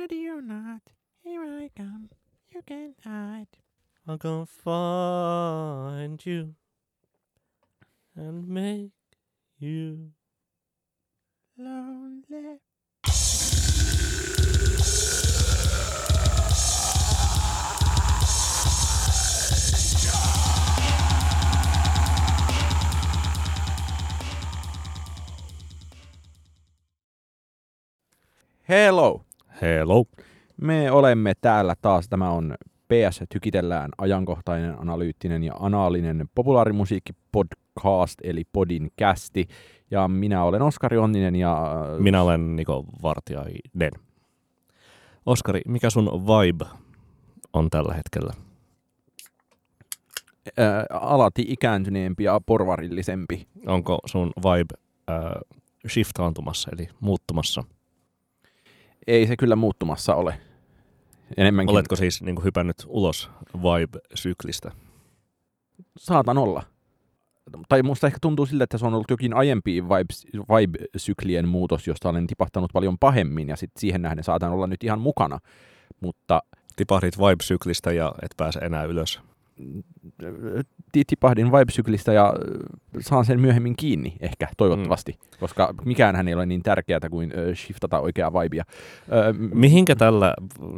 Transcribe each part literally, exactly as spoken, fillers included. ready or not, here I come, you can hide. I'll go find you and make you lonely. Hello! Hello! Me olemme täällä taas. Tämä on P S Tykitellään ajankohtainen, analyyttinen ja anaalinen populaarimusiikkipodcast, eli podin kästi. Ja minä olen Oskari Onninen ja... Minä olen Niko Vartiainen. Oskari, mikä sun vibe on tällä hetkellä? Ää, alati ikääntyneempi ja porvarillisempi. Onko sun vibe ää, shiftaantumassa, eli muuttumassa? Ei se kyllä muuttumassa ole. Enemmänkin. Oletko siis niin kuin hypännyt ulos vibe-syklistä? Saatan olla. Tai musta ehkä tuntuu siltä, että se on ollut jokin aiempi vibe-syklien muutos, josta olen tipahtanut paljon pahemmin, ja sitten siihen nähden saatan olla nyt ihan mukana. Mutta tipahdit vibe-syklistä ja et pääse enää ylös? Tipahdin vibe-syklistä ja saan sen myöhemmin kiinni ehkä, toivottavasti, mm. koska mikäänhän ei ole niin tärkeää kuin shiftata oikeaa vibea. Mihinkä tällä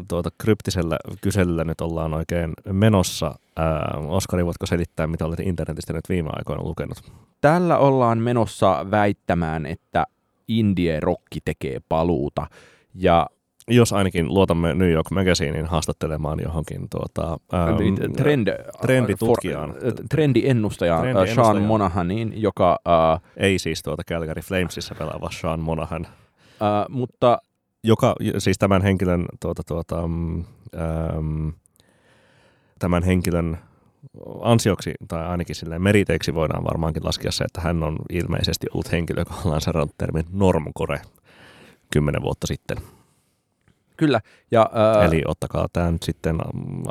tuota, kryptisellä kyselyllä nyt ollaan oikein menossa? Äh, Oskari, voitko selittää, mitä olet internetistä nyt viime aikoina lukenut? Tällä ollaan menossa väittämään, että indie-rokki tekee paluuta. Ja jos ainakin luotamme New York Magazinein haastattelemaan johonkin tuota, äm, Trend, trenditutkijaan. For, trendiennustajaan trendi Sean Monahaniin, joka... Äh, Ei siis tuota Calgary Flamesissa pelaava Sean Monahan. Äh, mutta... Joka, siis tämän henkilön, tuota, tuota, ähm, tämän henkilön ansioksi, tai ainakin silleen meriteiksi voidaan varmaankin laskea se, että hän on ilmeisesti ollut henkilö, joka on lanseerannut termin normcore kymmenen vuotta sitten. Kyllä. Ja, ää, Eli ottakaa tämä nyt sitten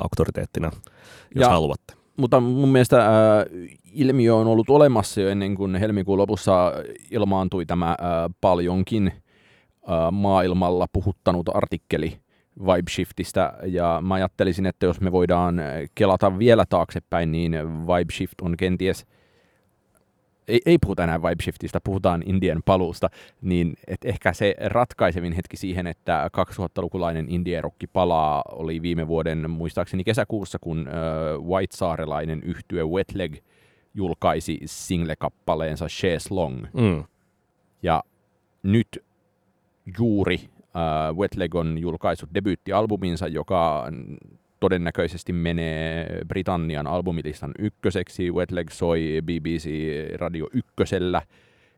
auktoriteettina, jos ja, haluatte. Mutta mun mielestä ää, ilmiö on ollut olemassa jo ennen kuin helmikuun lopussa ilmaantui tämä ää, paljonkin ää, maailmalla puhuttanut artikkeli Vibeshiftistä. Ja mä ajattelisin, että jos me voidaan kelata vielä taaksepäin, niin Vibeshift on kenties... Ei, ei puhuta enää Vibeshiftistä, puhutaan indien paluusta, niin et ehkä se ratkaisevin hetki siihen, että kaksituhattalukulainen indie-rokki palaa, oli viime vuoden muistaakseni kesäkuussa, kun äh, White-saarelainen yhtye Wet Leg julkaisi single-kappaleensa Chaise Longue. Mm. Ja nyt juuri äh, Wet Leg on julkaissut debyyttialbuminsa, joka todennäköisesti menee Britannian albumilistan ykköseksi. Wet Leg soi B B C Radio ykkösellä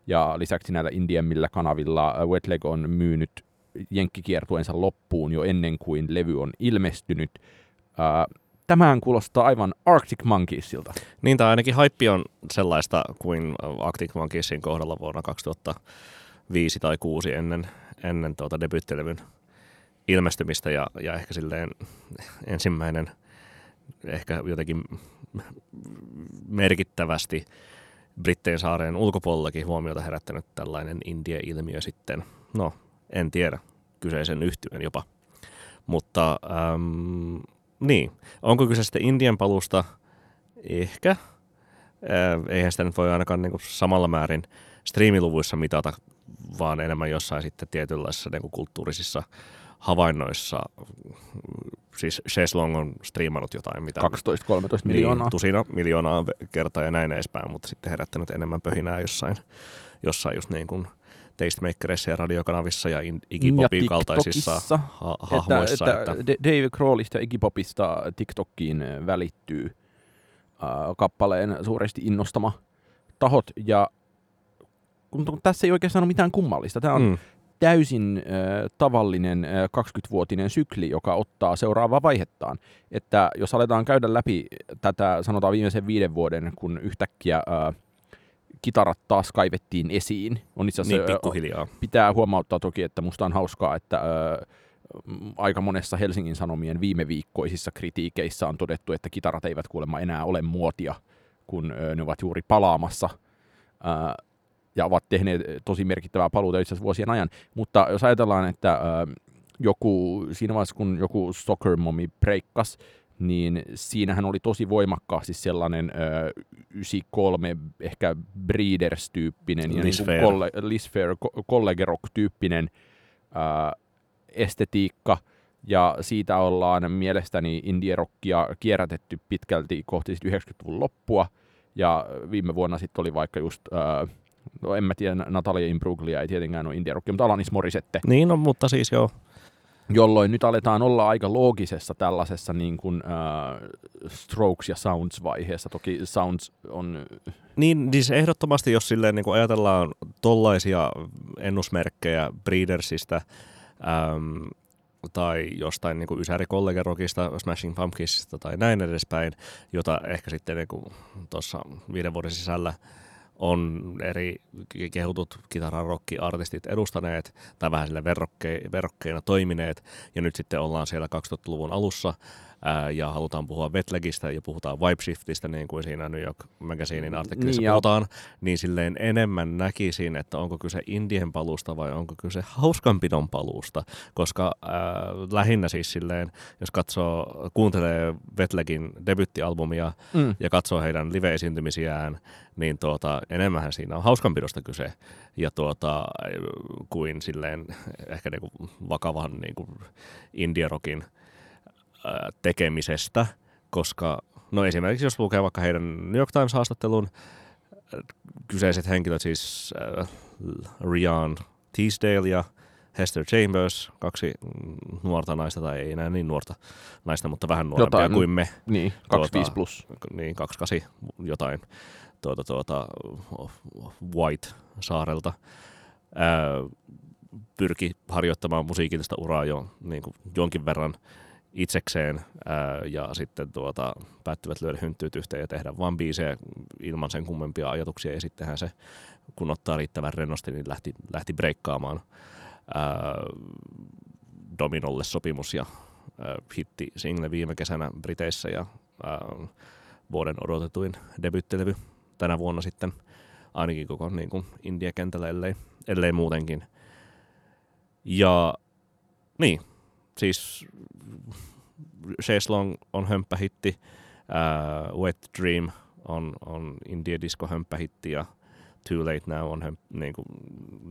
ja lisäksi näillä indiemmillä kanavilla Wet Leg on myynyt jenkkikiertueensa loppuun jo ennen kuin levy on ilmestynyt. Tämähän kuulostaa aivan Arctic Monkeysilta. Niin, tai ainakin haippi on sellaista kuin Arctic Monkeysin kohdalla vuonna kaksituhattaviisi tai kuusi ennen, ennen tuota debyyttilevyn ilmestymistä ja, ja ehkä silleen ensimmäinen ehkä jotenkin merkittävästi Brittein saaren ulkopuolellakin huomiota herättänyt tällainen indie-ilmiö sitten, no en tiedä, kyseisen yhtymän jopa, mutta äm, niin, onko kyse sitten Indian palusta? Ehkä, eihän sitä nyt voi ainakaan niin kuin samalla määrin striimiluvuissa mitata, vaan enemmän jossain sitten tietynlaisissa niin kuin kulttuurisissa havainnoissa, siis Chaise Longue on striimannut jotain, mitä... kaksitoista kolmetoista miljoonaa. Niin, tusina miljoonaa kertaa ja näin edespäin, mutta sitten herättänyt enemmän pöhinää jossain, jossain just niin kuin tastemakereissa ja radiokanavissa ja Iggy Popin kaltaisissa ha- hahmoissa. Että, että, että Dave Grohlista ja Iggy Popista TikTokiin välittyy äh, kappaleen suuresti innostama tahot, ja kun, kun tässä ei oikeastaan ole mitään kummallista. Tämä on... Mm. täysin äh, tavallinen äh, kaksikymmenvuotinen sykli, joka ottaa seuraavaa vaihettaan. Että jos aletaan käydä läpi tätä, sanotaan viimeisen viiden vuoden, kun yhtäkkiä äh, kitarat taas kaivettiin esiin. On itse asiassa, niin, pikkuhiljaa. Äh, pitää huomauttaa toki, että musta on hauskaa, että äh, aika monessa Helsingin Sanomien viime viikkoisissa kritiikeissä on todettu, että kitarat eivät kuulemma enää ole muotia, kun äh, ne ovat juuri palaamassa. Äh, ja ovat tehneet tosi merkittävää paluuta itse asiassa vuosien ajan, mutta jos ajatellaan, että joku, siinä vaiheessa kun joku Soccer Mommy breikkasi, niin siinähän oli tosi voimakkaasti sellainen ö, yhdeksänkymmentäkolme ehkä Breeders-tyyppinen ja Liz Phair niin college rock-tyyppinen ö, estetiikka, ja siitä ollaan mielestäni indie-rockia kierrätetty pitkälti kohti yhdeksänkymmentäluvun loppua, ja viime vuonna sitten oli vaikka just... Ö, No en mä tiedä, Natalie Imbruglia ei tietenkään ole indie-rockia, mutta Alanis Morissette. Niin on, mutta siis joo. Jolloin nyt aletaan olla aika loogisessa tällaisessa niin kuin, äh, Strokes- ja Sounds-vaiheessa. Toki Sounds on... Niin, siis ehdottomasti jos silleen, niin kun ajatellaan tollaisia ennusmerkkejä Breedersistä äm, tai jostain niin kuin ysärikollegerokista, Smashing Pumpkinsista tai näin edespäin, jota ehkä sitten niin tuossa viiden vuoden sisällä on eri kehutut kitararokki-artistit edustaneet tai vähän sille verrokke- verrokkeina toimineet. Ja nyt sitten ollaan siellä kaksituhattaluvun alussa ää, ja halutaan puhua Wet Legistä ja puhutaan Vibe Shiftistä, niin kuin siinä New York Magazinein artikkelissa niin puhutaan. Niin silleen enemmän näkisin, että onko kyse indien paluusta vai onko kyse hauskanpidon paluusta. Koska ää, lähinnä siis silleen, jos katsoo, kuuntelee Wet Legin debyttialbumia mm. ja katsoo heidän live-esiintymisiään, niin tuota, enemmänhän siinä on hauskanpidosta kyse ja tuota, kuin silleen ehkä niinku vakavan niinku indie-rockin ää, tekemisestä, koska no esimerkiksi jos lukee vaikka heidän New York Times-haastattelun, kyseiset henkilöt siis ää, Rian Teasdale ja Hester Chambers, kaksi nuorta naista, tai ei enää niin nuorta naista, mutta vähän nuorempia jotain, kuin me. Niin, kaksikymmentäviisi plus. Niin, kaksikymmentäkahdeksan jotain. Tuota, tuota, White-saarelta ää, pyrki harjoittamaan musiikillista uraa jo niin kuin jonkin verran itsekseen ää, ja sitten tuota, päättivät lyödä hynttyyt yhteen ja tehdä vaan biisejä ilman sen kummempia ajatuksia, ja sittenhän se, kun ottaa riittävän rennosti, niin lähti, lähti breikkaamaan ää, Dominolle sopimus ja ää, hitti single viime kesänä Briteissä ja ää, vuoden odotetuin debyyttilevy tänä vuonna sitten, ainakin koko niin kuin indie-kentällä, ellei, ellei muutenkin. Ja niin, siis Chaise Longue on hömppähitti, uh, Wet Dream on, on indie-disco hömppähitti ja Too Late Now on, hömp, niin kuin,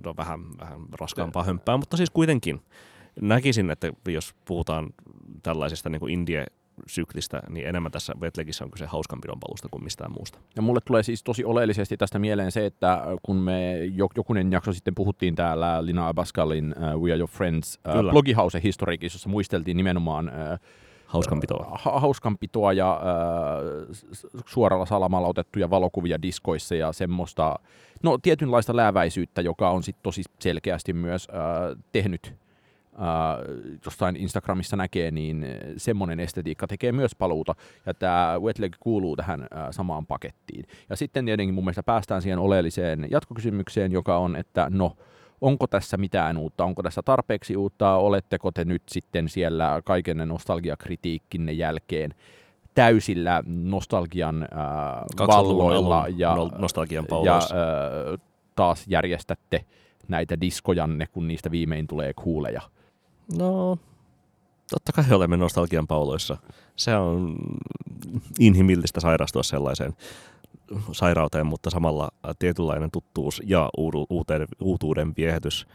on vähän, vähän raskaampaa hömppää, mutta siis kuitenkin näkisin, että jos puhutaan tällaisesta niin kuin indie syklistä, niin enemmän tässä Wet Legissä on kyse hauskanpidon palusta kuin mistään muusta. Ja mulle tulee siis tosi oleellisesti tästä mieleen se, että kun me jokunen jakso sitten puhuttiin täällä Lina Abascalin uh, We Are Your Friends uh, blogihausen historiikissa, jossa muisteltiin nimenomaan uh, hauskanpitoa. Ha- hauskanpitoa ja uh, suoralla salamalla otettuja valokuvia diskoissa ja semmoista, no tietynlaista lääväisyyttä, joka on sitten tosi selkeästi myös uh, tehnyt Uh, jostain Instagramissa näkee, niin semmoinen estetiikka tekee myös paluuta, ja tämä Wet Leg kuuluu tähän uh, samaan pakettiin. Ja sitten tietenkin mun mielestä päästään siihen oleelliseen jatkokysymykseen, joka on, että no, onko tässä mitään uutta, onko tässä tarpeeksi uutta, oletteko te nyt sitten siellä kaiken nostalgiakritiikkinne jälkeen täysillä nostalgian uh, valloilla ja, nostalgian ja uh, taas järjestätte näitä diskojanne, kun niistä viimein tulee kuuleja? No, totta kai olemme nostalgian pauloissa. Se on inhimillistä sairastua sellaiseen sairauteen, mutta samalla tietynlainen tuttuus ja uuteen, uutuuden viehätys,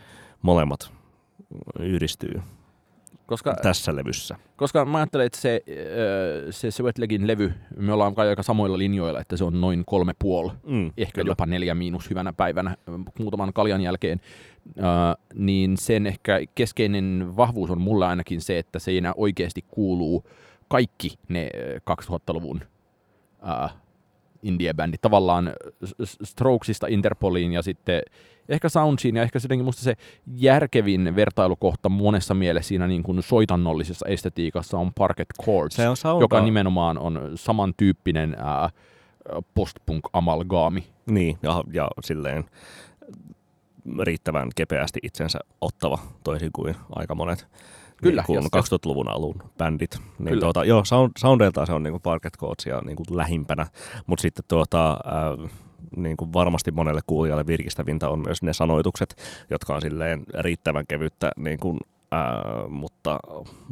molemmat yhdistyy koska, tässä levyssä. Koska mä ajattelen, että se, se, se Wet Legin levy, me ollaan kai aika samoilla linjoilla, että se on noin kolme puoli, mm, ehkä kyllä. jopa neljä miinus hyvänä päivänä muutaman kaljan jälkeen, äh, niin sen ehkä keskeinen vahvuus on mulle ainakin se, että se ei enää oikeasti kuuluu kaikki ne kaksituhattaluvun äh, indie-bändit, tavallaan Strokesista Interpoliin ja sitten ehkä Soundsiin, ja ehkä sittenkin musta se järkevin vertailukohta monessa mielessä siinä niin kuin soitannollisessa estetiikassa on Parquet Courts, on joka nimenomaan on samantyyppinen ää, postpunk-amalgaami. Niin, ja, ja silleen riittävän kepeästi itsensä ottava, toisin kuin aika monet kyllä, niin kuin kaksituhattaluvun alun bändit. Niin tuota, joo, sound, soundeltaan se on niin kuin Parquet Courtsia niin kuin lähimpänä, mutta sitten tuota... Ää, niin kuin varmasti monelle kuulijalle virkistävintä on myös ne sanoitukset, jotka on silleen riittävän kevyttä niin kuin, Ää, mutta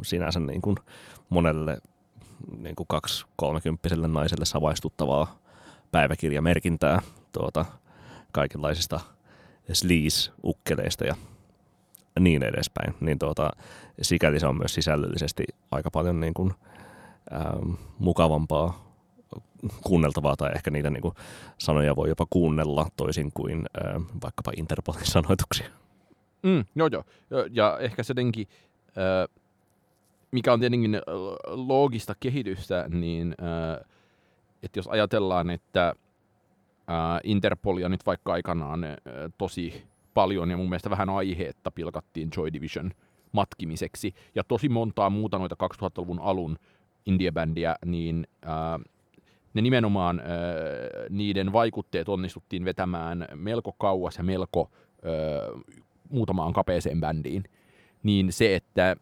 sinänsä niin kuin monelle niin kuin kaksi kolmekymppiselle naiselle savaistuttavaa päiväkirjamerkintää tuota, kaikenlaisista sleaze-ukkeleista ja niin edespäin. Niin tuota, sikäli se on myös sisällöllisesti aika paljon niin kuin, ää, mukavampaa kuunneltavaa, tai ehkä niitä niin kuin sanoja voi jopa kuunnella toisin kuin ää, vaikkapa Interpolin sanoituksia. Mm, joo, joo. Ja ehkä se jotenkin, äh, mikä on tietenkin loogista kehitystä, niin äh, että jos ajatellaan, että äh, Interpolia nyt vaikka aikanaan äh, tosi paljon ja mun mielestä vähän aiheetta pilkattiin Joy Division matkimiseksi, ja tosi montaa muuta noita kaksituhattaluvun alun indie-bändiä, niin äh, ne nimenomaan äh, niiden vaikutteet onnistuttiin vetämään melko kauas ja melko äh, muutamaan kapeeseen bändiin, niin se, että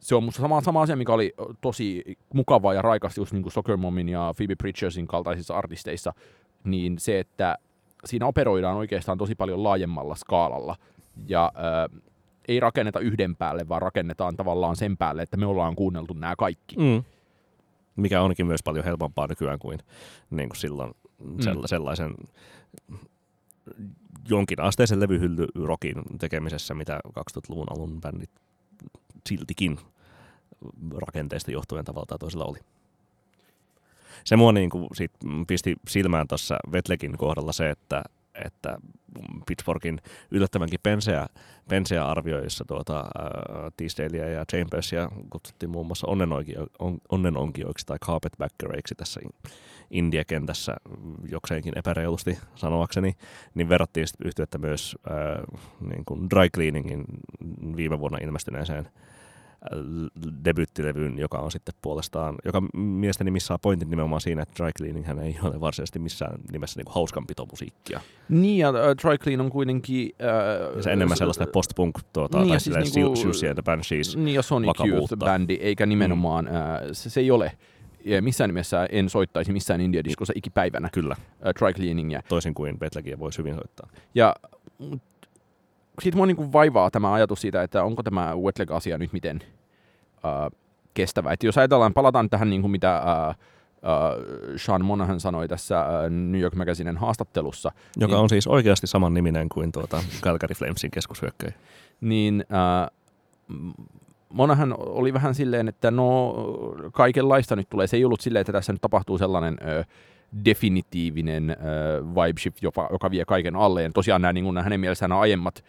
se on musta sama, sama asia, mikä oli tosi mukavaa ja raikasta just niin kuin Soccer Momin ja Phoebe Bridgersin kaltaisissa artisteissa, niin se, että siinä operoidaan oikeastaan tosi paljon laajemmalla skaalalla ja äh, ei rakenneta yhden päälle, vaan rakennetaan tavallaan sen päälle, että me ollaan kuunneltu nämä kaikki. Mm. Mikä onkin myös paljon helpompaa nykyään kuin, niin kuin silloin sella, mm. sellaisen jonkin asteisen levyhyllyrokin tekemisessä, mitä kaksituhattaluvun alun bändit siltikin rakenteista johtuen tavallaan toisella oli. Se mua niin kuin sit pisti silmään tuossa Wet Legin kohdalla se, että, että Pitchforkin yllättävänkin penseä, penseä arvioissa tuota, äh, Teasdalea ja Chambersia kutsuttiin muun muassa onnenonkioiksi tai carpetbaggereiksi tässä indie-kentässä jokseenkin epäreilusti sanoakseni, niin verrattiin yhteyttä myös äh, niin kuin Dry Cleaningin viime vuonna ilmestyneeseen debyyttilevyyn, joka on sitten puolestaan, joka mielestäni missaa pointin nimenomaan siinä, että Dry Cleaninghän ei ole varsinaisesti missään nimessä niinku hauskanpitomusiikkia. Niin, ja uh, Dry Clean on kuitenkin Uh, se enemmän sellaista postpunk, tuota, niin, tai siis niinku, Susie and the Banshees niin, ja Sonic Youth-bändi, eikä nimenomaan, mm. uh, se, se ei ole. Ja missään nimessä en soittaisi missään indie-diskossa ikipäivänä. Kyllä. Uh, Dry Cleaningia. Toisin kuin Wet Legia voisi hyvin soittaa. Ja sitten minua niinku vaivaa tämä ajatus siitä, että onko tämä Wet Leg-asia nyt miten äh, kestävä. Et jos ajatellaan, palataan tähän, niinku mitä äh, äh, Sean Monahan sanoi tässä äh, New York Magazinen haastattelussa. Joka niin, on siis oikeasti saman niminen kuin tuota Calgary Flamesin keskushyökkäjä. Niin äh, Monahan oli vähän silleen, että no kaikenlaista nyt tulee. Se ei ollut silleen, että tässä nyt tapahtuu sellainen Äh, definitiivinen äh, vibe shift, joka, joka vie kaiken alleen. Tosiaan nämä, niin kuin, nämä hänen mielessään aiemmat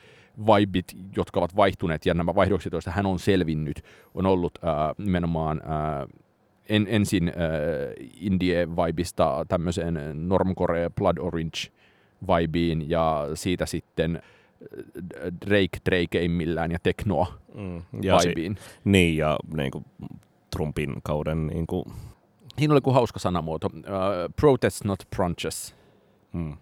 vibeit, jotka ovat vaihtuneet, ja nämä vaihdokset, joista hän on selvinnyt, on ollut äh, nimenomaan äh, en, ensin äh, indie-vibista tämmöiseen normcore blood orange-vibeen, ja siitä sitten Drake Drakeimmillään ja teknoa mm, ja vibeen. Si- niin, ja niin kuin Trumpin kauden niin kuin siinä oli kuin hauska sanamuoto, uh, protest not brunches, mm.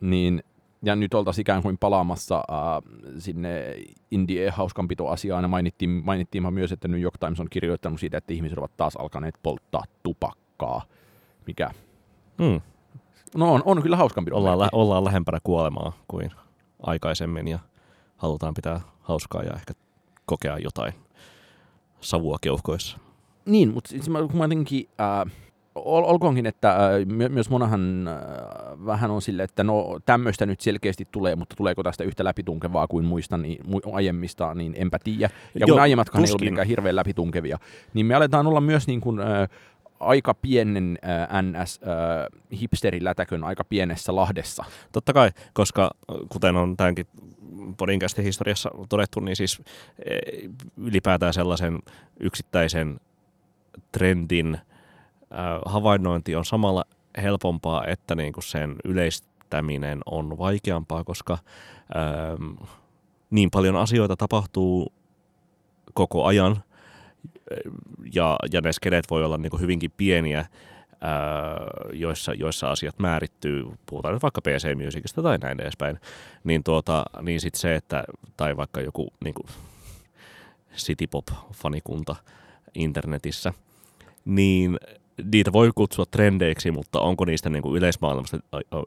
niin, ja nyt oltaisiin ikään kuin palaamassa uh, sinne indie-hauskanpitoasiaan, ja mainittiin, mainittiin myös, että New York Times on kirjoittanut siitä, että ihmiset ovat taas alkaneet polttaa tupakkaa, mikä mm. no on, on kyllä hauskanpito. Ollaan, lä- ollaan lähempänä kuolemaa kuin aikaisemmin, ja halutaan pitää hauskaa ja ehkä kokea jotain savua keuhkoissa. Niin, mutta mä jotenkin, äh, ol, olkoonkin, että äh, myös Monahan äh, vähän on silleen, että no tämmöistä nyt selkeästi tulee, mutta tuleeko tästä yhtä läpitunkevaa kuin muista niin, mu- aiemmista, niin enpä tiedä. Ja kun aiemmatkaan ei ollut mikään hirveän läpitunkevia, niin me aletaan olla myös niin kuin, äh, aika pienen äh, N S-hipsterilätäkön äh, aika pienessä lahdessa. Totta kai, koska kuten on tämänkin podcastin historiassa todettu, niin siis ylipäätään sellaisen yksittäisen trendin havainnointi on samalla helpompaa, että niinku sen yleistäminen on vaikeampaa, koska ähm, niin paljon asioita tapahtuu koko ajan ja, ja ne skeleet voi olla niinku hyvinkin pieniä, äh, joissa, joissa asiat määrittyy, puhutaan nyt vaikka P C-musiikista tai näin edespäin, niin, tuota, niin sit se, että, tai vaikka joku niinku citypop-fanikunta internetissä, niin niitä voi kutsua trendeiksi, mutta onko niistä niin kuin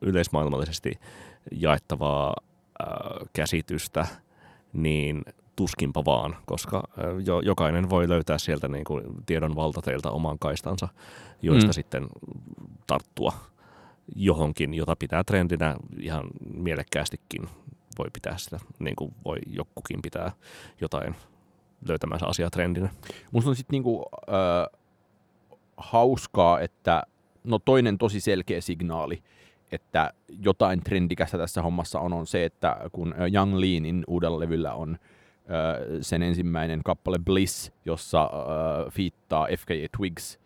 yleismaailmallisesti jaettavaa äh, käsitystä, niin tuskinpa vaan, koska jo, jokainen voi löytää sieltä niin kuin tiedon valtateilta oman kaistansa, joista mm. sitten tarttua johonkin, jota pitää trendinä ihan mielekkäästikin. Voi pitää sitä, niin kuin voi jokkukin pitää jotain löytämänsä asiaa trendinä. Musta on sitten niinku, äh, hauskaa, että no toinen tosi selkeä signaali, että jotain trendikästä tässä hommassa on, on se, että kun Young Leanin uudella levyllä on äh, sen ensimmäinen kappale Bliss, jossa äh, fiittaa F K A Twigs,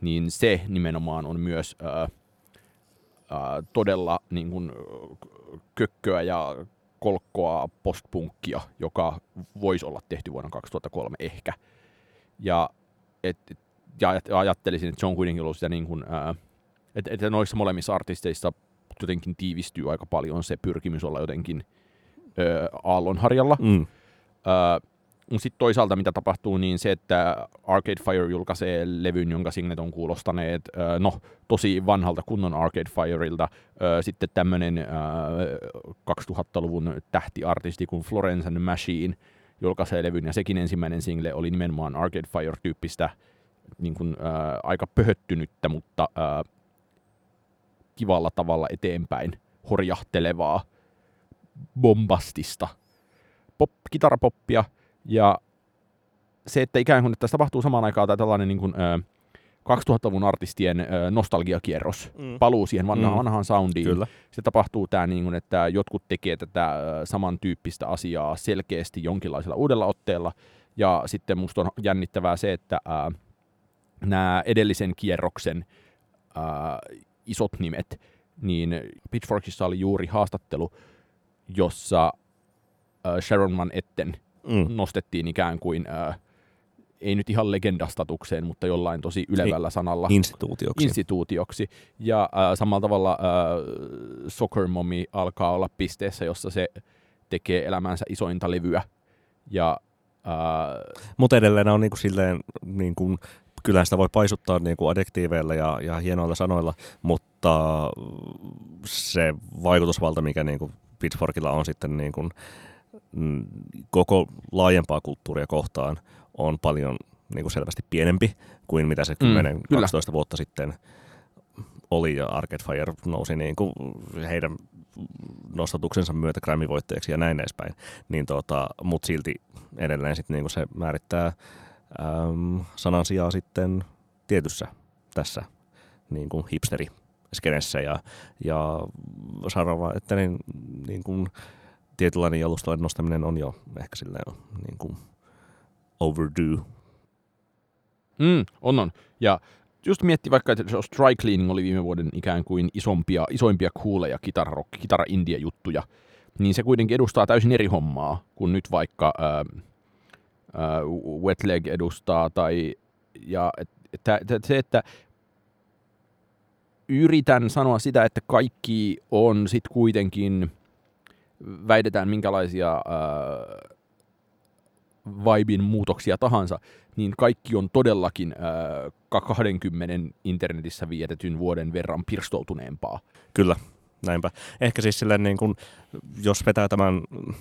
niin se nimenomaan on myös äh, äh, todella niin kun, kökköä ja kolkkoa postpunkkia, joka voisi olla tehty vuonna kaksituhattakolme ehkä. Ja, et, ja ajattelisin, että se on kuitenkin ollut sitä niin kuin, että et noissa molemmissa artisteissa jotenkin tiivistyy aika paljon se pyrkimys olla jotenkin ö, aallonharjalla. Mm. Sitten toisaalta mitä tapahtuu, niin se, että Arcade Fire julkaisee levyn, jonka signet on kuulostaneet ö, no, tosi vanhalta kunnon Arcade Fireilta. Ö, sitten tämmöinen ö, kaksituhattaluvun tähtiartisti kuin Florence and the Machine julkaisee levyn, ja sekin ensimmäinen single oli nimenomaan Arcade Fire-tyyppistä, niin kuin, ö, aika pöhöttynyttä, mutta ö, kivalla tavalla eteenpäin horjahtelevaa, bombastista pop, kitarapoppia. Ja se, että ikään kuin että tässä tapahtuu samaan aikaan tai tällainen niin kuin, ö, kaksituhattaluvun artistien ö, nostalgiakierros, mm. paluu siihen vanhaan, mm. vanhaan soundiin. Kyllä. Se tapahtuu tämä, niin kuin, että jotkut tekee tätä ö, samantyyppistä asiaa selkeästi jonkinlaisella uudella otteella. Ja sitten musta on jännittävää se, että ö, nämä edellisen kierroksen ö, isot nimet, niin Pitchforkissa oli juuri haastattelu, jossa ö, Sharon Van Etten Mm. nostettiin ikään kuin, äh, ei nyt ihan legendastatukseen, mutta jollain tosi ylevällä sanalla. Instituutioksi. Instituutioksi. Ja äh, samalla tavalla äh, Soccer Mommy alkaa olla pisteessä, jossa se tekee elämänsä isointa levyä. Äh, mutta edelleen on niinku silleen, niinku, kyllähän sitä voi paisuttaa niinku adjektiiveilla ja, ja hienoilla sanoilla, mutta se vaikutusvalta, mikä niinku Pitchforkilla on sitten niin kuin koko laajempaa kulttuuria kohtaan on paljon niin kuin selvästi pienempi kuin mitä se kymmenen kaksitoista mm, vuotta sitten oli, ja Arcade Fire nousi niin kuin heidän nostatuksensa myötä Grammy-voitteeksi ja näin edespäin. Niin tota, mut silti edelleen sit niin kuin se määrittää äm, sanan sijaa sitten tietyssä tässä niin kuin hipsteri-skenessä ja, ja Sarava, että niin, niin kuin tietynlainen jalustalle nostaminen on jo ehkä silleen niin kuin overdue. Mm, on on. Ja just mietti vaikka, että Dry Cleaning oli viime vuoden ikään kuin isompia, isoimpia cooleja kitara-indie-juttuja, niin se kuitenkin edustaa täysin eri hommaa kuin nyt vaikka ää, ää, Wet Leg edustaa. Tai, ja, et, et, et, se, että yritän sanoa sitä, että kaikki on sit kuitenkin väitetään minkälaisia äh, vibin muutoksia tahansa, niin kaikki on todellakin äh, kaksikymmentä internetissä vietetyn vuoden verran pirstoutuneempaa. Kyllä, näinpä. Ehkä siis silleen, niin kun, jos vetää tämän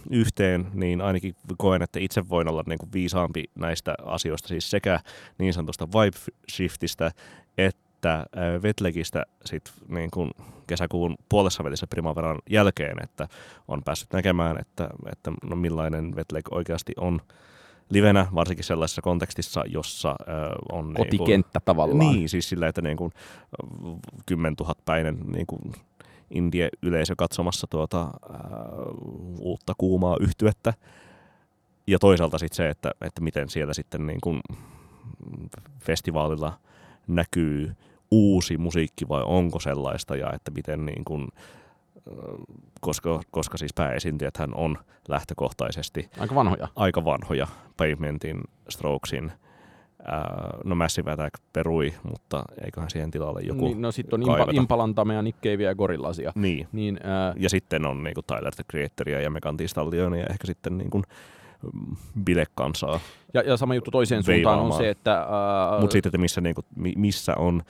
yhteen, niin ainakin koen, että itse voin olla niin kun viisaampi näistä asioista, siis sekä niin sanotusta vibe-shiftistä, että että Vetlegistä sit niin kuin kesäkuun puolessa välissä primaveran jälkeen, että on päässyt näkemään, että, että no millainen Wetleg oikeasti on livenä, varsinkin sellaisessa kontekstissa, jossa äh, on kotikenttä niin kuin, tavallaan. Niin, siis sillä, että niin kuin kymmentuhatpäinen niin kuin indie-yleisö katsomassa tuota, äh, uutta kuumaa yhtyettä. Ja toisaalta sit se, että, että miten siellä sitten niin kuin festivaalilla näkyy uusi musiikki vai onko sellaista, ja että miten niin kuin, koska, koska siis pääesiintyjäthän on lähtökohtaisesti aika vanhoja, aika vanhoja Pavementin, Strokesin, ää, no Massive Attack perui, mutta eiköhän siihen tilalle joku niin, no sitten on kaivata. Impalantamea, Nick Cavea ja Gorillasia. Niin, niin ää... ja sitten on niin kuin Tyler the Creatoria ja Megan Thee Stallionia ja ehkä sitten niin kuin bilekansaa. Ja, ja sama juttu toiseen suuntaan on se, että Ää... Mutta sitten, että missä, niinku, missä on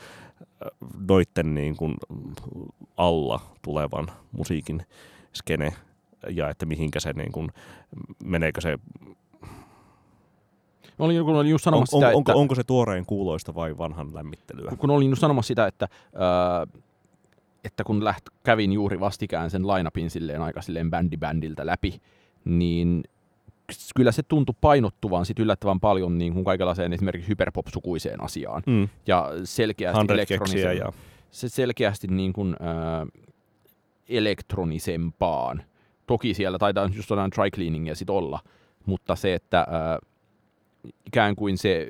noitten niinku alla tulevan musiikin skene, ja että mihinkä se, niinku, meneekö se olin, kun olin just sanomassa on, sitä, on, onko, että... Onko se tuoreen kuuloista vai vanhan lämmittelyä? Kun olin just sanomassa sitä, että... Öö, että kun läht, kävin juuri vastikään sen line-upin silleen aika silleen bändi-bändiltä läpi, niin kyllä se tuntui painottuvan sit yllättävän paljon niin kuin kaikenlaiseen esimerkiksi hyperpop-sukuiseen asiaan. Mm. Ja selkeästi elektroniseen. Ja... Se selkeästi niin kuin, äh, elektronisempaan. Toki siellä taitaa just jotain dry cleaningia sit olla, mutta se, että äh, ikään kuin se...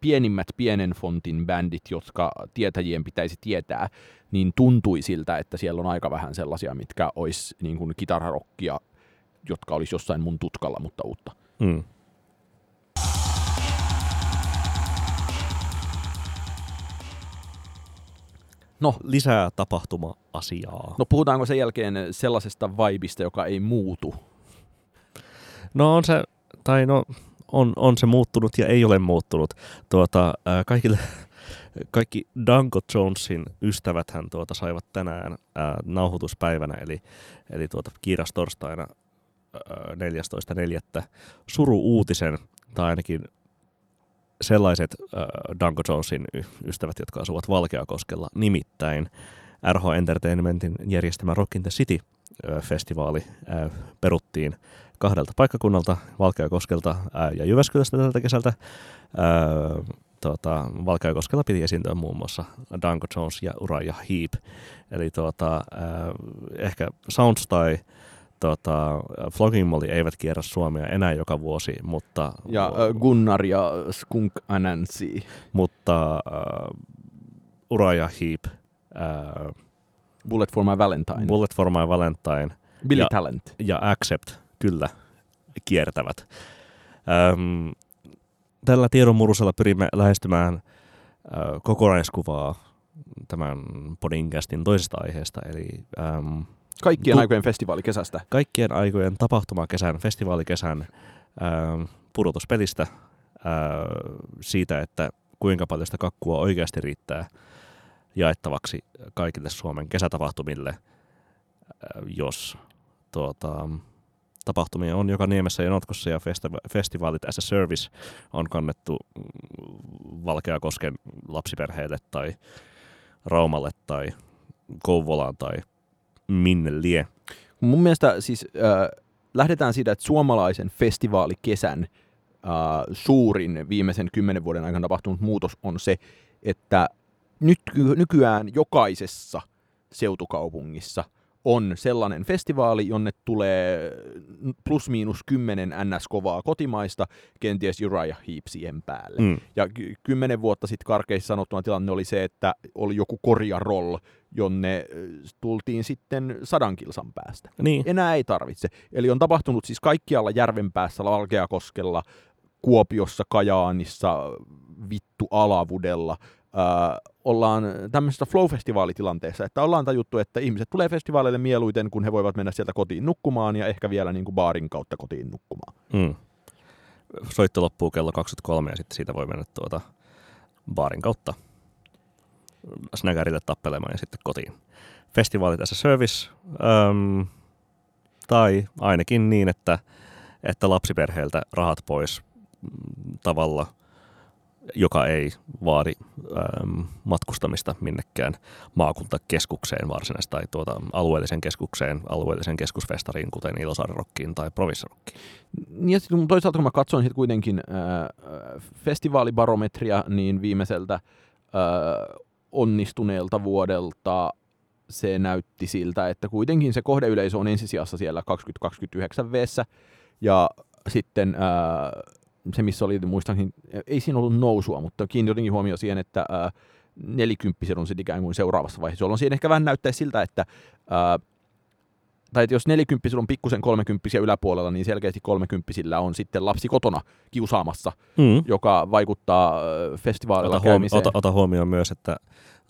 pienimmät pienen fontin bändit, jotka tietäjien pitäisi tietää, niin tuntui siltä, että siellä on aika vähän sellaisia, mitkä olisi niin kuin kitararokkia, jotka olisi jossain mun tutkalla, mutta uutta. Mm. No, lisää tapahtuma-asiaa. No, puhutaanko sen jälkeen sellaisesta vibistä, joka ei muutu? No on se, tai no... On, on se muuttunut ja ei ole muuttunut. Tuota, ää, kaikille, kaikki Danko Jonesin ystäväthän tuota, saivat tänään ää, nauhoituspäivänä, eli, eli tuota, kiirastorstaina neljästoista neljättä suru-uutisen, tai ainakin sellaiset ää, Danko Jonesin ystävät, jotka asuvat Valkeakoskella, nimittäin R H Entertainmentin järjestämä Rock in the City -festivaali ää, peruttiin kahdelta paikkakunnalta, Valkeakoskelta ää, ja Jyväskylästä tältä kesältä. Ää, tuota, Valkeakoskella piti esiintyä muun muassa Danko Jones ja Uriah Heep. Eli tuota, ää, ehkä Sounds tai tuota, Flogging Molly eivät kierrä Suomea enää joka vuosi, mutta... Ja ää, Gunnar ja Skunk Anansi. Mutta ää, Uriah Heep... Ää, Bullet for my Valentine. Bullet for my Valentine. Billy ja, Talent. Ja Accept. Kyllä, kiertävät. Öm, tällä tiedonmurusella pyrimme lähestymään ö, kokonaiskuvaa tämän podcastin toisesta aiheesta. Eli, öm, kaikkien tu- aikojen festivaalikesästä. Kaikkien aikojen tapahtumakesän, festivaalikesän ö, pudotuspelistä. Ö, siitä, että kuinka paljon sitä kakkua oikeasti riittää jaettavaksi kaikille Suomen kesätapahtumille, ö, jos... Tuota, tapahtumia on joka niemessä ja notkossa, ja festi- festivaalit as a service on kannettu Valkeakosken lapsiperheelle tai Raumalle tai Kouvolaan tai minne lie. Mun mielestä siis äh, lähdetään siitä, että suomalaisen festivaalikesän äh, suurin viimeisen kymmenen vuoden aikana tapahtunut muutos on se, että nyt, nykyään jokaisessa seutukaupungissa on sellainen festivaali, jonne tulee plus miinus kymmenen N S-kovaa kotimaista, kenties Uriah Heep siihen päälle. Mm. Ja kymmenen vuotta sitten karkeasti sanottuna tilanne oli se, että oli joku korjaroll, jonne tultiin sitten sadan kilsan päästä. Niin. Enää ei tarvitse. Eli on tapahtunut siis kaikkialla Järvenpäässä, Valkeakoskella, Kuopiossa, Kajaanissa, vittu Alavudella. Öö, ollaan tämmöisessä flow-festivaalitilanteessa, että ollaan tajuttu, että ihmiset tulee festivaaleille mieluiten, kun he voivat mennä sieltä kotiin nukkumaan ja ehkä vielä niin kuin baarin kautta kotiin nukkumaan. Mm. Soitto loppuu kello kaksikymmentäkolme ja sitten siitä voi mennä tuota baarin kautta snäkärille tappelemaan ja sitten kotiin. Festivaali tässä service, öm, tai ainakin niin, että, että lapsiperheeltä rahat pois tavalla, joka ei vaadi ähm, matkustamista minnekään maakuntakeskukseen varsinaisesti tai tuota, alueellisen keskukseen, alueellisen keskusfestariin, kuten Ilosaarrokkiin tai Provissorokkiin. Ja sitten toisaalta kun mä katsoin sitten kuitenkin äh, festivaalibarometria, niin viimeiseltä äh, onnistuneelta vuodelta se näytti siltä, että kuitenkin se kohdeyleisö on ensisijassa siellä kaksikymmentä kaksikymmentäyhdeksän V:ssä ja sitten... Äh, se, missä oli, muistankin, ei siinä ollut nousua, mutta kiinnitin jotenkin huomioon siihen, että ää, nelikymppiset on sitten ikään kuin seuraavassa vaiheessa, jolloin siinä ehkä vähän näyttäisi siltä, että ää, tai että jos nelikymppisillä on pikkusen kolmekymppisiä yläpuolella, niin selkeästi kolmekymppisillä on sitten lapsi kotona kiusaamassa, mm. joka vaikuttaa festivaalilla ota käymiseen. Huom- ota, ota huomioon myös, että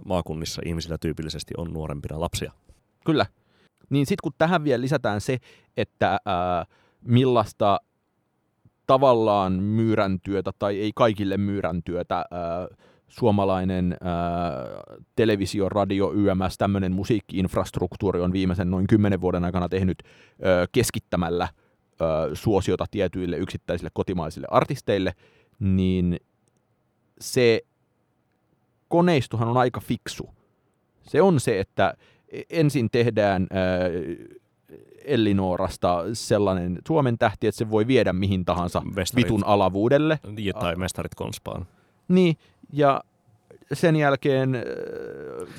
maakunnissa ihmisillä tyypillisesti on nuorempina lapsia. Kyllä. Niin sitten kun tähän vielä lisätään se, että ää, millaista tavallaan myyräntyötä tai ei kaikille myyräntyötä, äh, suomalainen äh, televisio, radio, Y M S, tämmöinen musiikkiinfrastruktuuri on viimeisen noin kymmenen vuoden aikana tehnyt äh, keskittämällä ö, suosiota tietyille yksittäisille kotimaisille artisteille, niin se koneistohan on aika fiksu. Se on se, että ensin tehdään ö, Ellinorasta sellainen Suomen tähti, että se voi viedä mihin tahansa mestarit vitun alavuudelle. Tai mestarit konspaan. Niin, ja sen jälkeen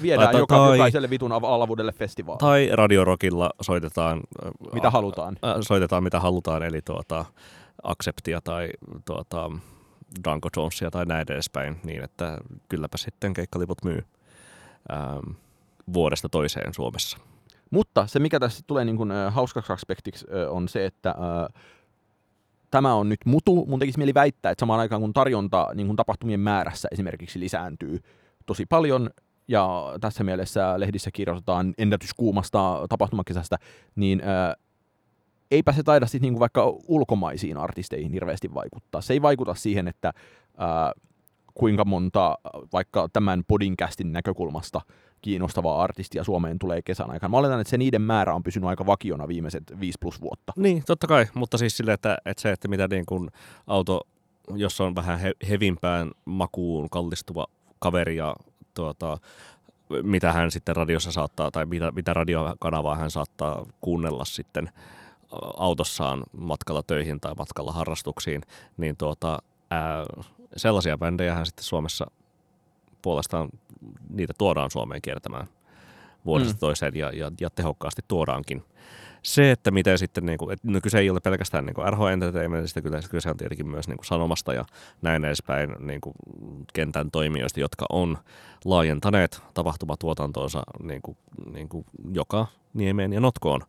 viedään tai, joka, tai, jokaiselle vitun alavuudelle festivaali. Tai Radiorokilla soitetaan mitä halutaan. Äh, soitetaan mitä halutaan, eli tuota, Acceptia tai tuota, Danko Jonesia tai näin edespäin, niin että kylläpä sitten keikkaliput myy ähm, vuodesta toiseen Suomessa. Mutta se, mikä tässä tulee niin kuin, äh, hauskaksi aspektiksi, äh, on se, että äh, tämä on nyt mutu. Mun tekisi mieli väittää, että samaan aikaan kun tarjonta niin kuin tapahtumien määrässä esimerkiksi lisääntyy tosi paljon, ja tässä mielessä lehdissä kirjoitetaan ennätyskuumasta tapahtumakesästä, niin äh, eipä se taida sit, niin kuin vaikka ulkomaisiin artisteihin hirveästi vaikuttaa. Se ei vaikuta siihen, että äh, kuinka monta vaikka tämän podcastin näkökulmasta kiinnostavaa artistia Suomeen tulee kesän aikana. Mä oletan, että se niiden määrä on pysynyt aika vakiona viimeiset viisi plus vuotta. Niin, totta kai, mutta siis sille, että, että se, että mitä niin kun auto, jossa on vähän he, hevimpään makuun kallistuva kaveri ja tuota, mitä hän sitten radiossa saattaa, tai mitä, mitä radiokanavaa hän saattaa kuunnella sitten autossaan matkalla töihin tai matkalla harrastuksiin, niin tuota, ää, sellaisia bändejä hän sitten Suomessa puolestaan niitä tuodaan Suomeen kiertämään vuodesta mm. toiseen ja, ja, ja tehokkaasti tuodaankin. Se, että miten sitten, niin kuin, no kyse ei ole pelkästään niin kuin R H Entertainmentista, kyllä kyse on tietenkin myös niin kuin Sanomasta ja näin edespäin niin kuin kentän toimijoista, jotka on laajentaneet tapahtumatuotantoonsa niin kuin, niin kuin joka niemeen ja notkoon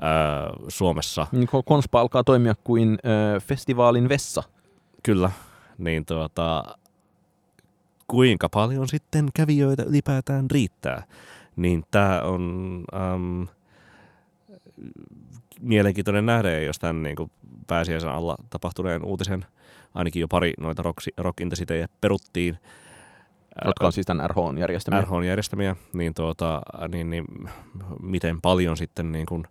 ää, Suomessa. Konspa alkaa toimia kuin ää, festivaalin vessa. Kyllä, niin tuota... Kuinka paljon sitten kävijöitä ylipäätään riittää, niin tämä on äm, mielenkiintoinen nähdä, jos tämän niin kuin pääsiäisen alla tapahtuneen uutisen, ainakin jo pari noita rock-intensitejä peruttiin. Jotka on siis tämän R H:n järjestämiä. R H:n järjestämiä, niin, tuota, niin, niin miten paljon sitten niin kuin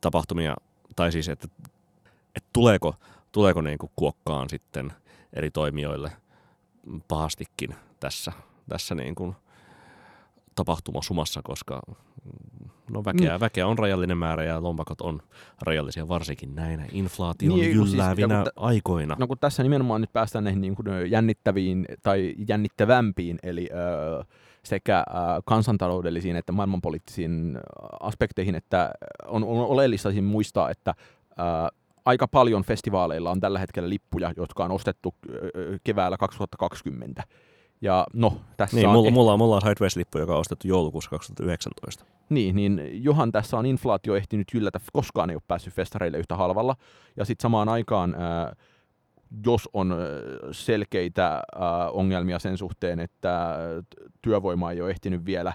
tapahtumia, tai siis, että, että tuleeko, tuleeko niin kuin kuokkaan sitten eri toimijoille pahastikin tässä, tässä niin kuin tapahtumasumassa, koska no väkeä, mm. väkeä on rajallinen määrä ja lompakot on rajallisia varsinkin näinä inflaation niin, jylläävinä siis, kun, aikoina. No kun tässä nimenomaan nyt päästään näihin niin kuin jännittäviin tai jännittävämpiin, eli ö, sekä ö, kansantaloudellisiin että maailmanpoliittisiin aspekteihin, että on, on oleellista muistaa, että ö, aika paljon festivaaleilla on tällä hetkellä lippuja, jotka on ostettu keväällä kaksituhattakaksikymmentä. Ja no, tässä niin, on mulla, mulla on, mulla on Sideways-lippu, joka on ostettu joulukuussa kaksituhattayhdeksäntoista. Niin, niin johan tässä on inflaatio ehtinyt yllätä, koskaan ei ole päässyt festareille yhtä halvalla. Ja sitten samaan aikaan, jos on selkeitä ongelmia sen suhteen, että työvoima ei ole ehtinyt vielä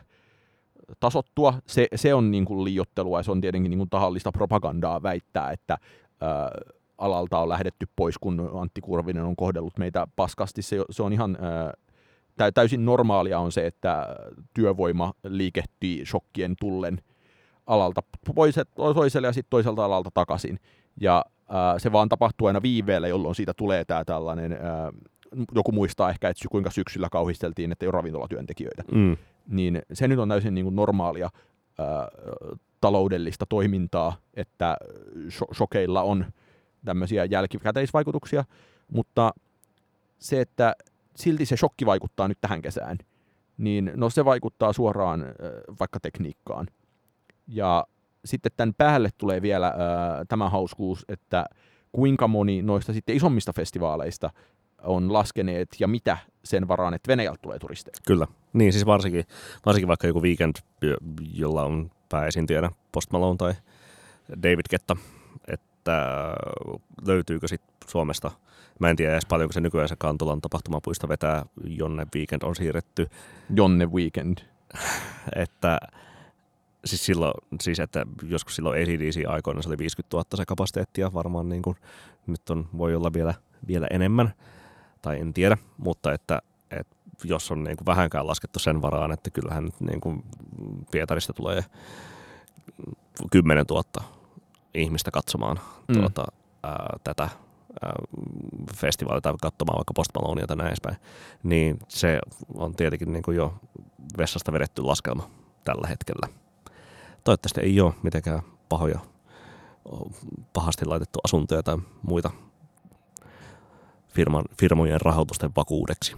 tasottua, se, se on niin kuin liioittelua ja se on tietenkin niin kuin tahallista propagandaa väittää, että Ö, alalta on lähdetty pois, kun Antti Kurvinen on kohdellut meitä paskasti. Se, se on ihan ö, täysin normaalia on se, että työvoima liikehtii shokkien tullen alalta pois, toiselle ja sitten toiselta alalta takaisin. Ja ö, se vaan tapahtuu aina viiveellä, jolloin siitä tulee tämä tällainen, ö, joku muistaa ehkä, että kuinka syksyllä kauhisteltiin, että ei ole ravintolatyöntekijöitä. Mm. Niin se nyt on täysin niin kuin normaalia Ö, taloudellista toimintaa, että shokeilla on tämmöisiä jälkikäteisvaikutuksia, mutta se, että silti se shokki vaikuttaa nyt tähän kesään, niin no se vaikuttaa suoraan vaikka tekniikkaan. Ja sitten tämän päälle tulee vielä ää, tämä hauskuus, että kuinka moni noista sitten isommista festivaaleista on laskeneet ja mitä sen varaan, että Venäjältä tulee turisteja. Kyllä, niin siis varsinkin, varsinkin vaikka joku Weekend, jolla on pääesiintyjänä Post Malone tai David Guetta, että löytyykö sitten Suomesta, mä en tiedä edes paljonko se nykyään se Kantolan tapahtumapuisto vetää, jonne Weekend on siirretty. Jonne Weekend. että siis silloin, siis että joskus silloin A C D C-aikoina se oli viisikymmentätuhatta se kapasiteettia, varmaan niin kuin nyt on, voi olla vielä, vielä enemmän, tai en tiedä, mutta että että jos on niin kuin vähänkään laskettu sen varaan, että kyllähän niin kuin Pietarista tulee kymmenen tuhatta ihmistä katsomaan mm. tuota, ää, tätä festivaalia tai katsomaan vaikka Post Malonea tai näin edespäin, niin se on tietenkin niin kuin jo vessasta vedetty laskelma tällä hetkellä. Toivottavasti ei ole mitenkään pahoja, pahasti laitettu asuntoja tai muita firman, firmojen rahoitusten vakuudeksi.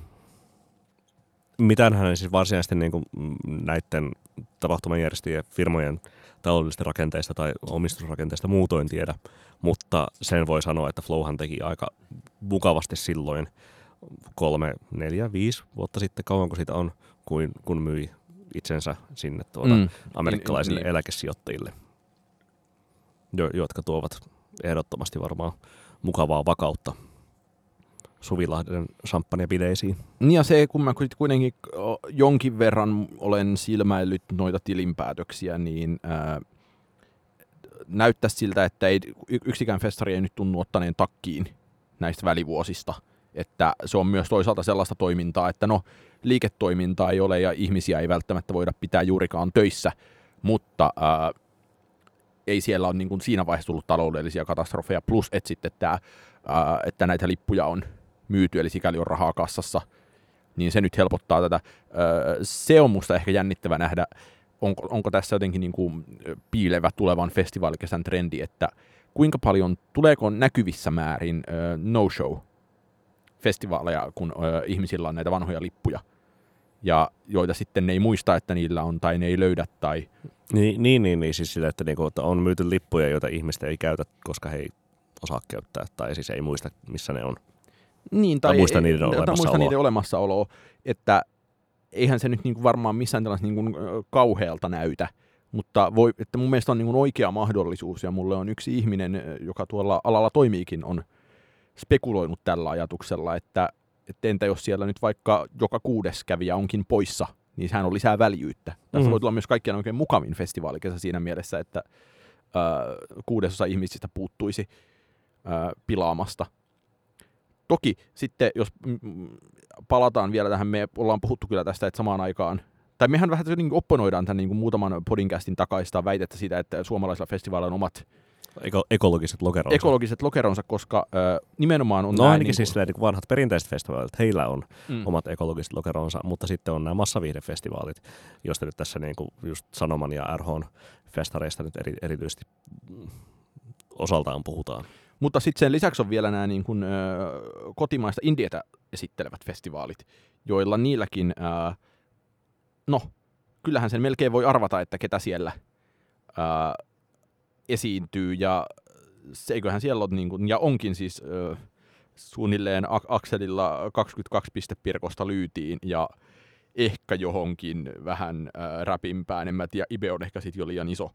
Mitäänhän ei siis varsinaisesti niin kuin näiden tapahtuman järjestäjien firmojen taloudellisista rakenteista tai omistusrakenteista muutoin tiedä, mutta sen voi sanoa, että Flowhan teki aika mukavasti silloin kolme, neljä, viisi vuotta sitten, kauanko siitä on, kuin, kun myi itsensä sinne tuota mm. amerikkalaisille niin, eläkesijoittajille, jo, jotka tuovat ehdottomasti varmaan mukavaa vakautta Suvilahden samppanjabileisiin. Ja se, kun mä kuitenkin jonkin verran olen silmäillyt noita tilinpäätöksiä, niin ää, näyttää siltä, että ei, yksikään festari ei nyt tunnu ottaneen takkiin näistä välivuosista. Että se on myös toisaalta sellaista toimintaa, että no, liiketoimintaa ei ole ja ihmisiä ei välttämättä voida pitää juurikaan töissä, mutta ää, ei siellä ole niin kuin siinä vaiheessa tullut taloudellisia katastrofeja, plus että sitten tämä, ää, että näitä lippuja on myyty, eli sikäli on rahaa kassassa, niin se nyt helpottaa tätä. Se on musta ehkä jännittävä nähdä, onko, onko tässä jotenkin niin kuin piilevä tulevan festivaalikesän trendi, että kuinka paljon, tuleeko näkyvissä määrin no-show-festivaaleja, kun ihmisillä on näitä vanhoja lippuja, ja joita sitten ne ei muista, että niillä on, tai ne ei löydä, tai... Niin, niin, niin, niin siis sillä, että, niinku, että on myyty lippuja, joita ihmiset ei käytä, koska he ei osaa käyttää, tai siis ei muista, missä ne on. Niin, tai, tai muista niiden olemassaoloa. olemassaoloa, että eihän se nyt niin kuin varmaan missään tällaisen niin kuin kauhealta näytä, mutta voi, että mun mielestä on niin kuin oikea mahdollisuus, ja mulle on yksi ihminen, joka tuolla alalla toimiikin, on spekuloinut tällä ajatuksella, että, että entä jos siellä nyt vaikka joka kuudes kävijä onkin poissa, niin sehän on lisää väljyyttä. Tässä mm-hmm. voi tulla myös kaikkien oikein mukavin festivaalikesä siinä mielessä, että äh, kuudesosa ihmisistä puuttuisi äh, pilaamasta. Toki sitten, jos palataan vielä tähän, me ollaan puhuttu kyllä tästä, että samaan aikaan, tai mehän vähän niin kuin opponoidaan tämän niin kuin muutaman podcastin takaista väitettä siitä, että suomalaisilla festivaaleilla on omat Eko, ekologiset lokeronsa. Ekologiset lokeronsa, koska äh, nimenomaan on... No ainakin niin kuin... siis niin kuin vanhat perinteiset festivaalit, heillä on mm. omat ekologiset lokeronsa, mutta sitten on nämä massaviihdefestivaalit, joista nyt tässä niin kuin just Sanoman ja R H:n festareista nyt eri, erityisesti osaltaan puhutaan. Mutta sitten sen lisäksi on vielä nämä niin kuin, ö, kotimaista indietä esittelevät festivaalit, joilla niilläkin, ö, no kyllähän sen melkein voi arvata, että ketä siellä ö, esiintyy, ja se, eiköhän siellä ole, niin kuin, ja onkin siis ö, suunnilleen akselilla kaksikymmentäkaksi pistepirkosta Lyytiin ja ehkä johonkin vähän ö, räpimpään, en mä tiedä, Ibe on ehkä sitten jo liian iso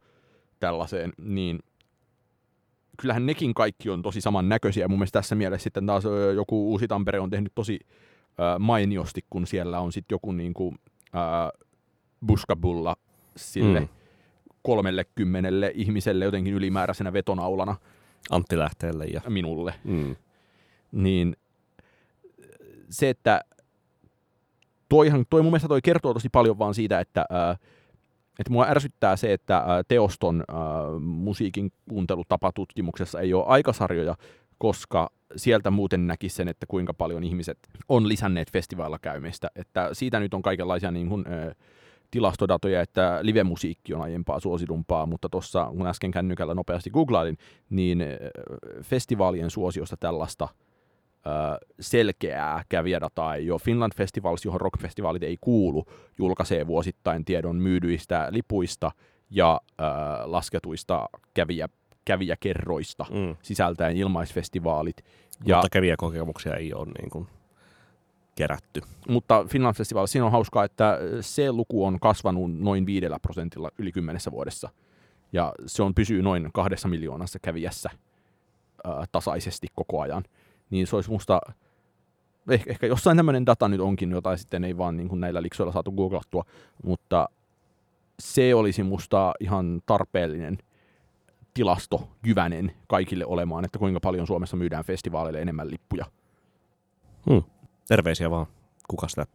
tällaiseen, niin kyllähän nekin kaikki on tosi samannäköisiä. Mun mielestä tässä mielessä sitten taas joku Uusi Tampere on tehnyt tosi äh, mainiosti, kun siellä on sitten joku niinku, äh, buskabulla sille mm. kolmelle kymmenelle ihmiselle jotenkin ylimääräisenä vetonaulana. Antti Lähteelle ja minulle. Mm. Niin se, että toihan, toi mun mielestä toi kertoo tosi paljon vaan siitä, että äh, että mua ärsyttää se, että teoston äh, musiikin kuuntelutapatutkimuksessa ei ole aikasarjoja, koska sieltä muuten näkisi sen, että kuinka paljon ihmiset on lisänneet festivailla käymistä. Että siitä nyt on kaikenlaisia niin kuin, äh, tilastodatoja, että livemusiikki on aiempaa suositumpaa, mutta tuossa kun äsken kännykällä nopeasti googlailin, niin äh, festivaalien suosiosta tällaista selkeää kävijädataa ei ole. Finland festivals, johon rockfestivaalit ei kuulu, julkaisee vuosittain tiedon myydyistä lipuista ja äh, lasketuista kävijä, kävijäkerroista mm. sisältäen ilmaisfestivaalit. Ja, mutta kävijäkokemuksia ei ole niin kuin kerätty. Mutta Finland festivals, siinä on hauskaa, että se luku on kasvanut noin viidellä prosentilla yli kymmenessä vuodessa. Ja se on pysyy noin kahdessa miljoonassa kävijässä äh, tasaisesti koko ajan. Niin se olisi musta, ehkä, ehkä jossain tämmöinen data nyt onkin, jota sitten ei vaan niin kuin näillä liksoilla saatu googlattua, mutta se olisi musta ihan tarpeellinen tilasto, jyvänen kaikille olemaan, että kuinka paljon Suomessa myydään festivaaleille enemmän lippuja. Hmm. Terveisiä vaan, kuka sitä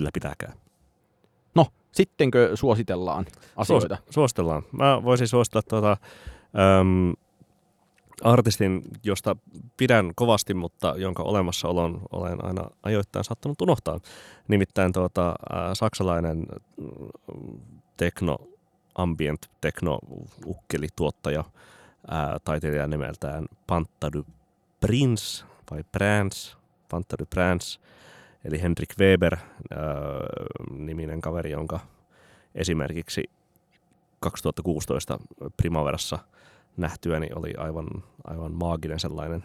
ylläpitääkään. No, sittenkö suositellaan asioita? Suos, suositellaan. Mä voisin suositella tuota... Öm, artistin, josta pidän kovasti, mutta jonka olemassaolon olen aina ajoittain saattanut unohtaa. Nimittäin tuota, ä, saksalainen tekno, ambient tekno ukkelituottaja, ä, taiteilija nimeltään Pantha du Prince vai Prince, Pantha du Prince, eli Henrik Weber ä, niminen kaveri, jonka esimerkiksi kaksituhattakuusitoista Primaverassa nähtyäni oli aivan, aivan maaginen sellainen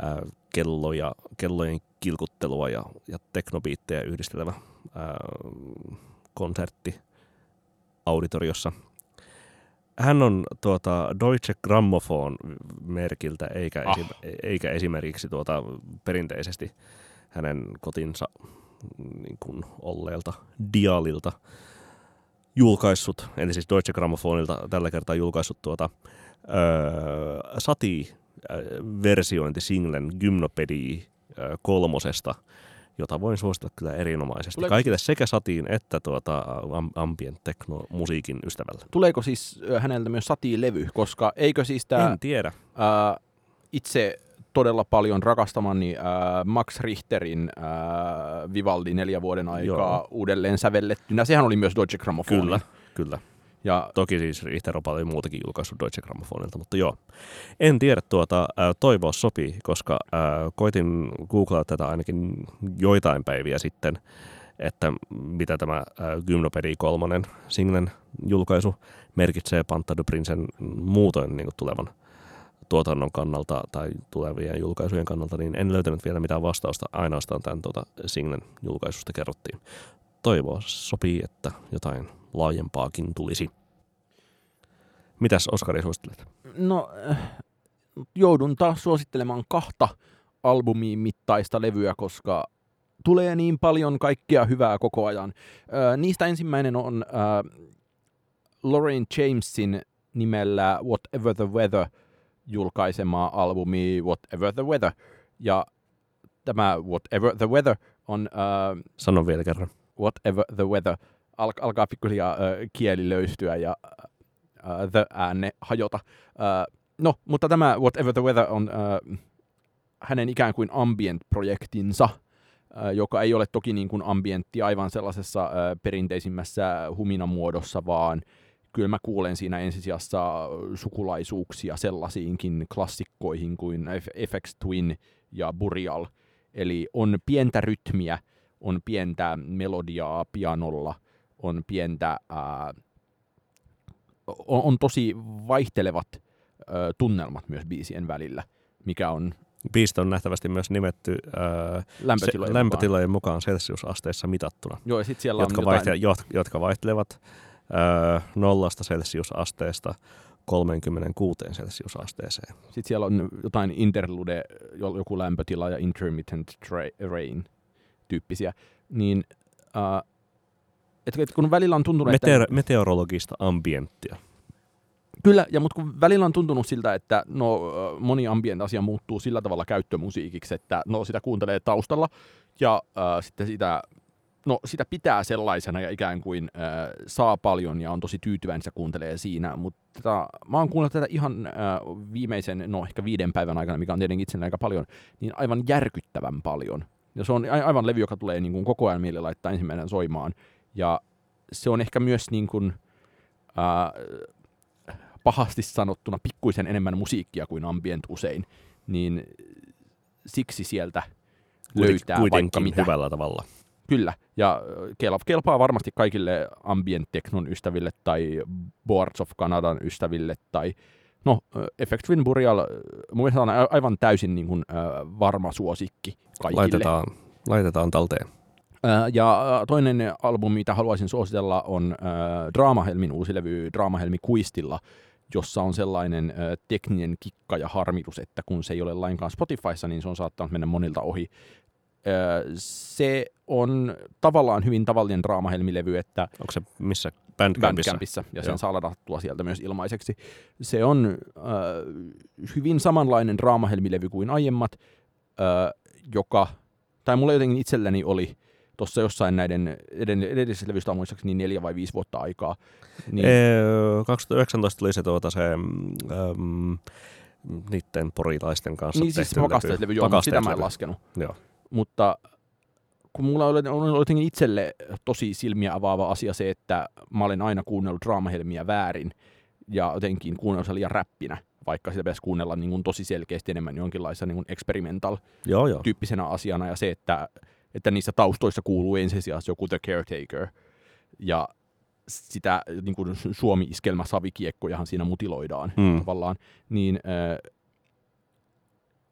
ää, kello ja, kellojen kilkuttelua ja, ja teknobiittejä yhdistelevä ää, konsertti auditoriossa. Hän on tuota, Deutsche Grammophon merkiltä, eikä, ah. esi, eikä esimerkiksi tuota, perinteisesti hänen kotinsa niin kuin olleelta dialilta julkaissut, eli siis Deutsche Grammophonilta tällä kertaa julkaissut tuota öö, sati-versiointisinglen Gymnopedii öö, kolmosesta, jota voin suositella kyllä erinomaisesti. Tuleeko kaikille sekä satiin että tuota ambient techno-musiikin ystävällä? Tuleeko siis häneltä myös satilevy, koska eikö siis tämä... En tiedä. Ää, itse... todella paljon rakastamani äh, Max Richterin äh, Vivaldi neljä vuoden aikaa Joo. uudelleen sävellettynä. Sehän oli myös Deutsche Grammophon. Kyllä, kyllä. Ja toki siis Richter on paljon muutakin julkaissut Deutsche Grammophonilta, mutta joo. En tiedä, tuota, äh, toivoa sopii, koska äh, koitin googlaa tätä ainakin joitain päiviä sitten, että mitä tämä äh, Gymnopedii kolmonen singlen julkaisu merkitsee Pantha du Princen muutoin niin kuin tulevan tuotannon kannalta tai tulevien julkaisujen kannalta, niin en löytänyt vielä mitään vastausta. Ainoastaan tämän tuota singlen julkaisusta kerrottiin. Toivoa sopii, että jotain laajempaakin tulisi. Mitäs Oskari suosittelet? No, joudun taas suosittelemaan kahta albumiin mittaista levyä, koska tulee niin paljon kaikkea hyvää koko ajan. Niistä ensimmäinen on äh, Lorraine Jamesin nimellä Whatever the Weather julkaisemaa albumia Whatever the Weather. Ja tämä Whatever the Weather on... Uh, Sano vielä kerran. Whatever the Weather. Al- alkaa pikkuhiljaa uh, kieli löystyä ja uh, the äänne hajota. Uh, no, mutta tämä Whatever the Weather on uh, hänen ikään kuin ambient-projektinsa, uh, joka ei ole toki niin kuin ambientti aivan sellaisessa uh, perinteisimmässä huminamuodossa, vaan kyllä mä kuulen siinä ensisijassa sukulaisuuksia sellaisiinkin klassikkoihin kuin Aphex Twin ja Burial. Eli on pientä rytmiä, on pientä melodiaa pianolla, on pientä, ää, on, on tosi vaihtelevat ää, tunnelmat myös biisien välillä, mikä on... Biisit on nähtävästi myös nimetty ää, lämpötilojen, se, lämpötilojen mukaan, mukaan celsiusasteissa mitattuna, Joo, ja sit siellä jotka, on jotain... vaihtelevat, jotka vaihtelevat. Öö, nollasta celsiusasteesta kolmeenkymmeneenkuuteen celsiusasteeseen. Sitten siellä on jotain interlude, joku lämpötila ja intermittent rain tyyppisiä. Niin, äh, et, et kun välillä on tuntunut... Meteor- että... Meteorologista ambienttia. Kyllä, ja mutta kun välillä on tuntunut siltä, että no, moni ambient-asia muuttuu sillä tavalla käyttömusiikiksi, että no, sitä kuuntelee taustalla ja äh, sitten sitä... No, sitä pitää sellaisena ja ikään kuin äh, saa paljon ja on tosi tyytyväinen, se kuuntelee siinä, mutta mä oon kuunnellut tätä ihan äh, viimeisen, no ehkä viiden päivän aikana, mikä on tietenkin itselleni aika paljon, niin aivan järkyttävän paljon. Ja se on aivan levy, joka tulee niin kuin koko ajan mieleen laittaa ensimmäinen soimaan. Ja se on ehkä myös niin kuin, äh, pahasti sanottuna pikkuisen enemmän musiikkia kuin ambient usein, niin siksi sieltä löytää vaikka mitä. Hyvällä tavalla. Kyllä, ja kelpaa varmasti kaikille ambient technon ystäville tai Boards of Canadan ystäville tai no, Aphex Twin Burial, mun mielestä on aivan täysin niin kuin varma suosikki kaikille. Laitetaan, laitetaan talteen. Ja toinen albumi, mitä haluaisin suositella, on Draamahelmin uusi levy Draamahelmi Kuistilla, jossa on sellainen tekninen kikka ja harmitus, että kun se ei ole lainkaan Spotifyssa, niin se on saattanut mennä monilta ohi. Se on tavallaan hyvin tavallinen draamahelmilevy, että... Onko se missä? Bandcampissa. Bandcampissa, ja sen Joo. saa ladattua sieltä myös ilmaiseksi. Se on äh, hyvin samanlainen draamahelmilevy kuin aiemmat, äh, joka... Tai mulla jotenkin itselläni oli tuossa jossain näiden edellisessä levystä on muistaakseni niin neljä vai viisi vuotta aikaa. Niin... E- kaksituhattayhdeksäntoista oli se tuota se... Ähm, niiden porilaisten kanssa niin, tehty siis levy. Niin siis makasteet-levy, joo, mutta sitä mä en laskenut. Joo. Mutta kun mulla oli, oli jotenkin itselle tosi silmiä avaava asia se, että mä olen aina kuunnellut draamahelmiä väärin ja jotenkin kuunnellut se liian räppinä, vaikka sitä pitäisi kuunnella niin kuin tosi selkeästi enemmän jonkinlaisena niin kuin experimental-tyyppisenä asiana ja se, että, että niissä taustoissa kuuluu ensisijassa joku The Caretaker ja sitä niin kuin Suomi-iskelmä savikiekkojahan siinä mutiloidaan mm. tavallaan, niin ö,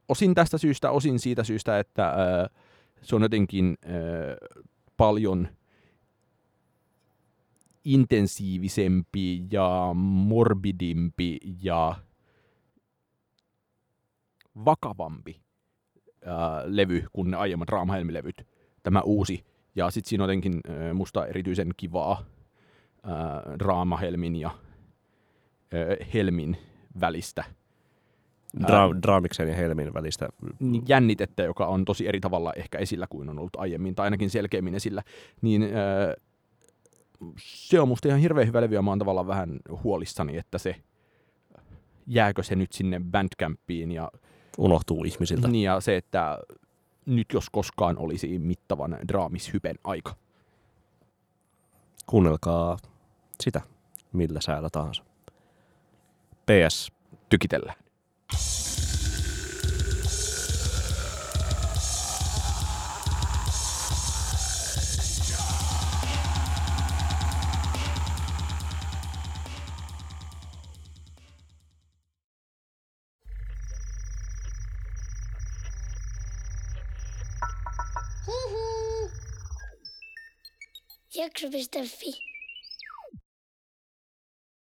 osin tästä syystä, osin siitä syystä, että ö, se on jotenkin ö, paljon intensiivisempi ja morbidimpi ja vakavampi ö, levy kuin ne aiemmat Raamahelmi-levyt, tämä uusi. Ja sitten siinä on jotenkin ö, musta erityisen kivaa Äh, Draamahelmin ja äh, Helmin välistä. Äh, Dra- draamiksen ja Helmin välistä. Jännitettä, joka on tosi eri tavalla ehkä esillä kuin on ollut aiemmin, tai ainakin selkeämmin esillä. Niin, äh, se on musta ihan hirveän hyvä levy, ja mä oon tavallaan vähän huolissani, että se jääkö se nyt sinne Bandcampiin. Ja, unohtuu ihmisiltä. Niin, ja se, että nyt jos koskaan olisi mittavan draamishypen aika. Kuunnelkaa sitä, millä säällä tahansa. P S. Tykitellään. Jakso piste fi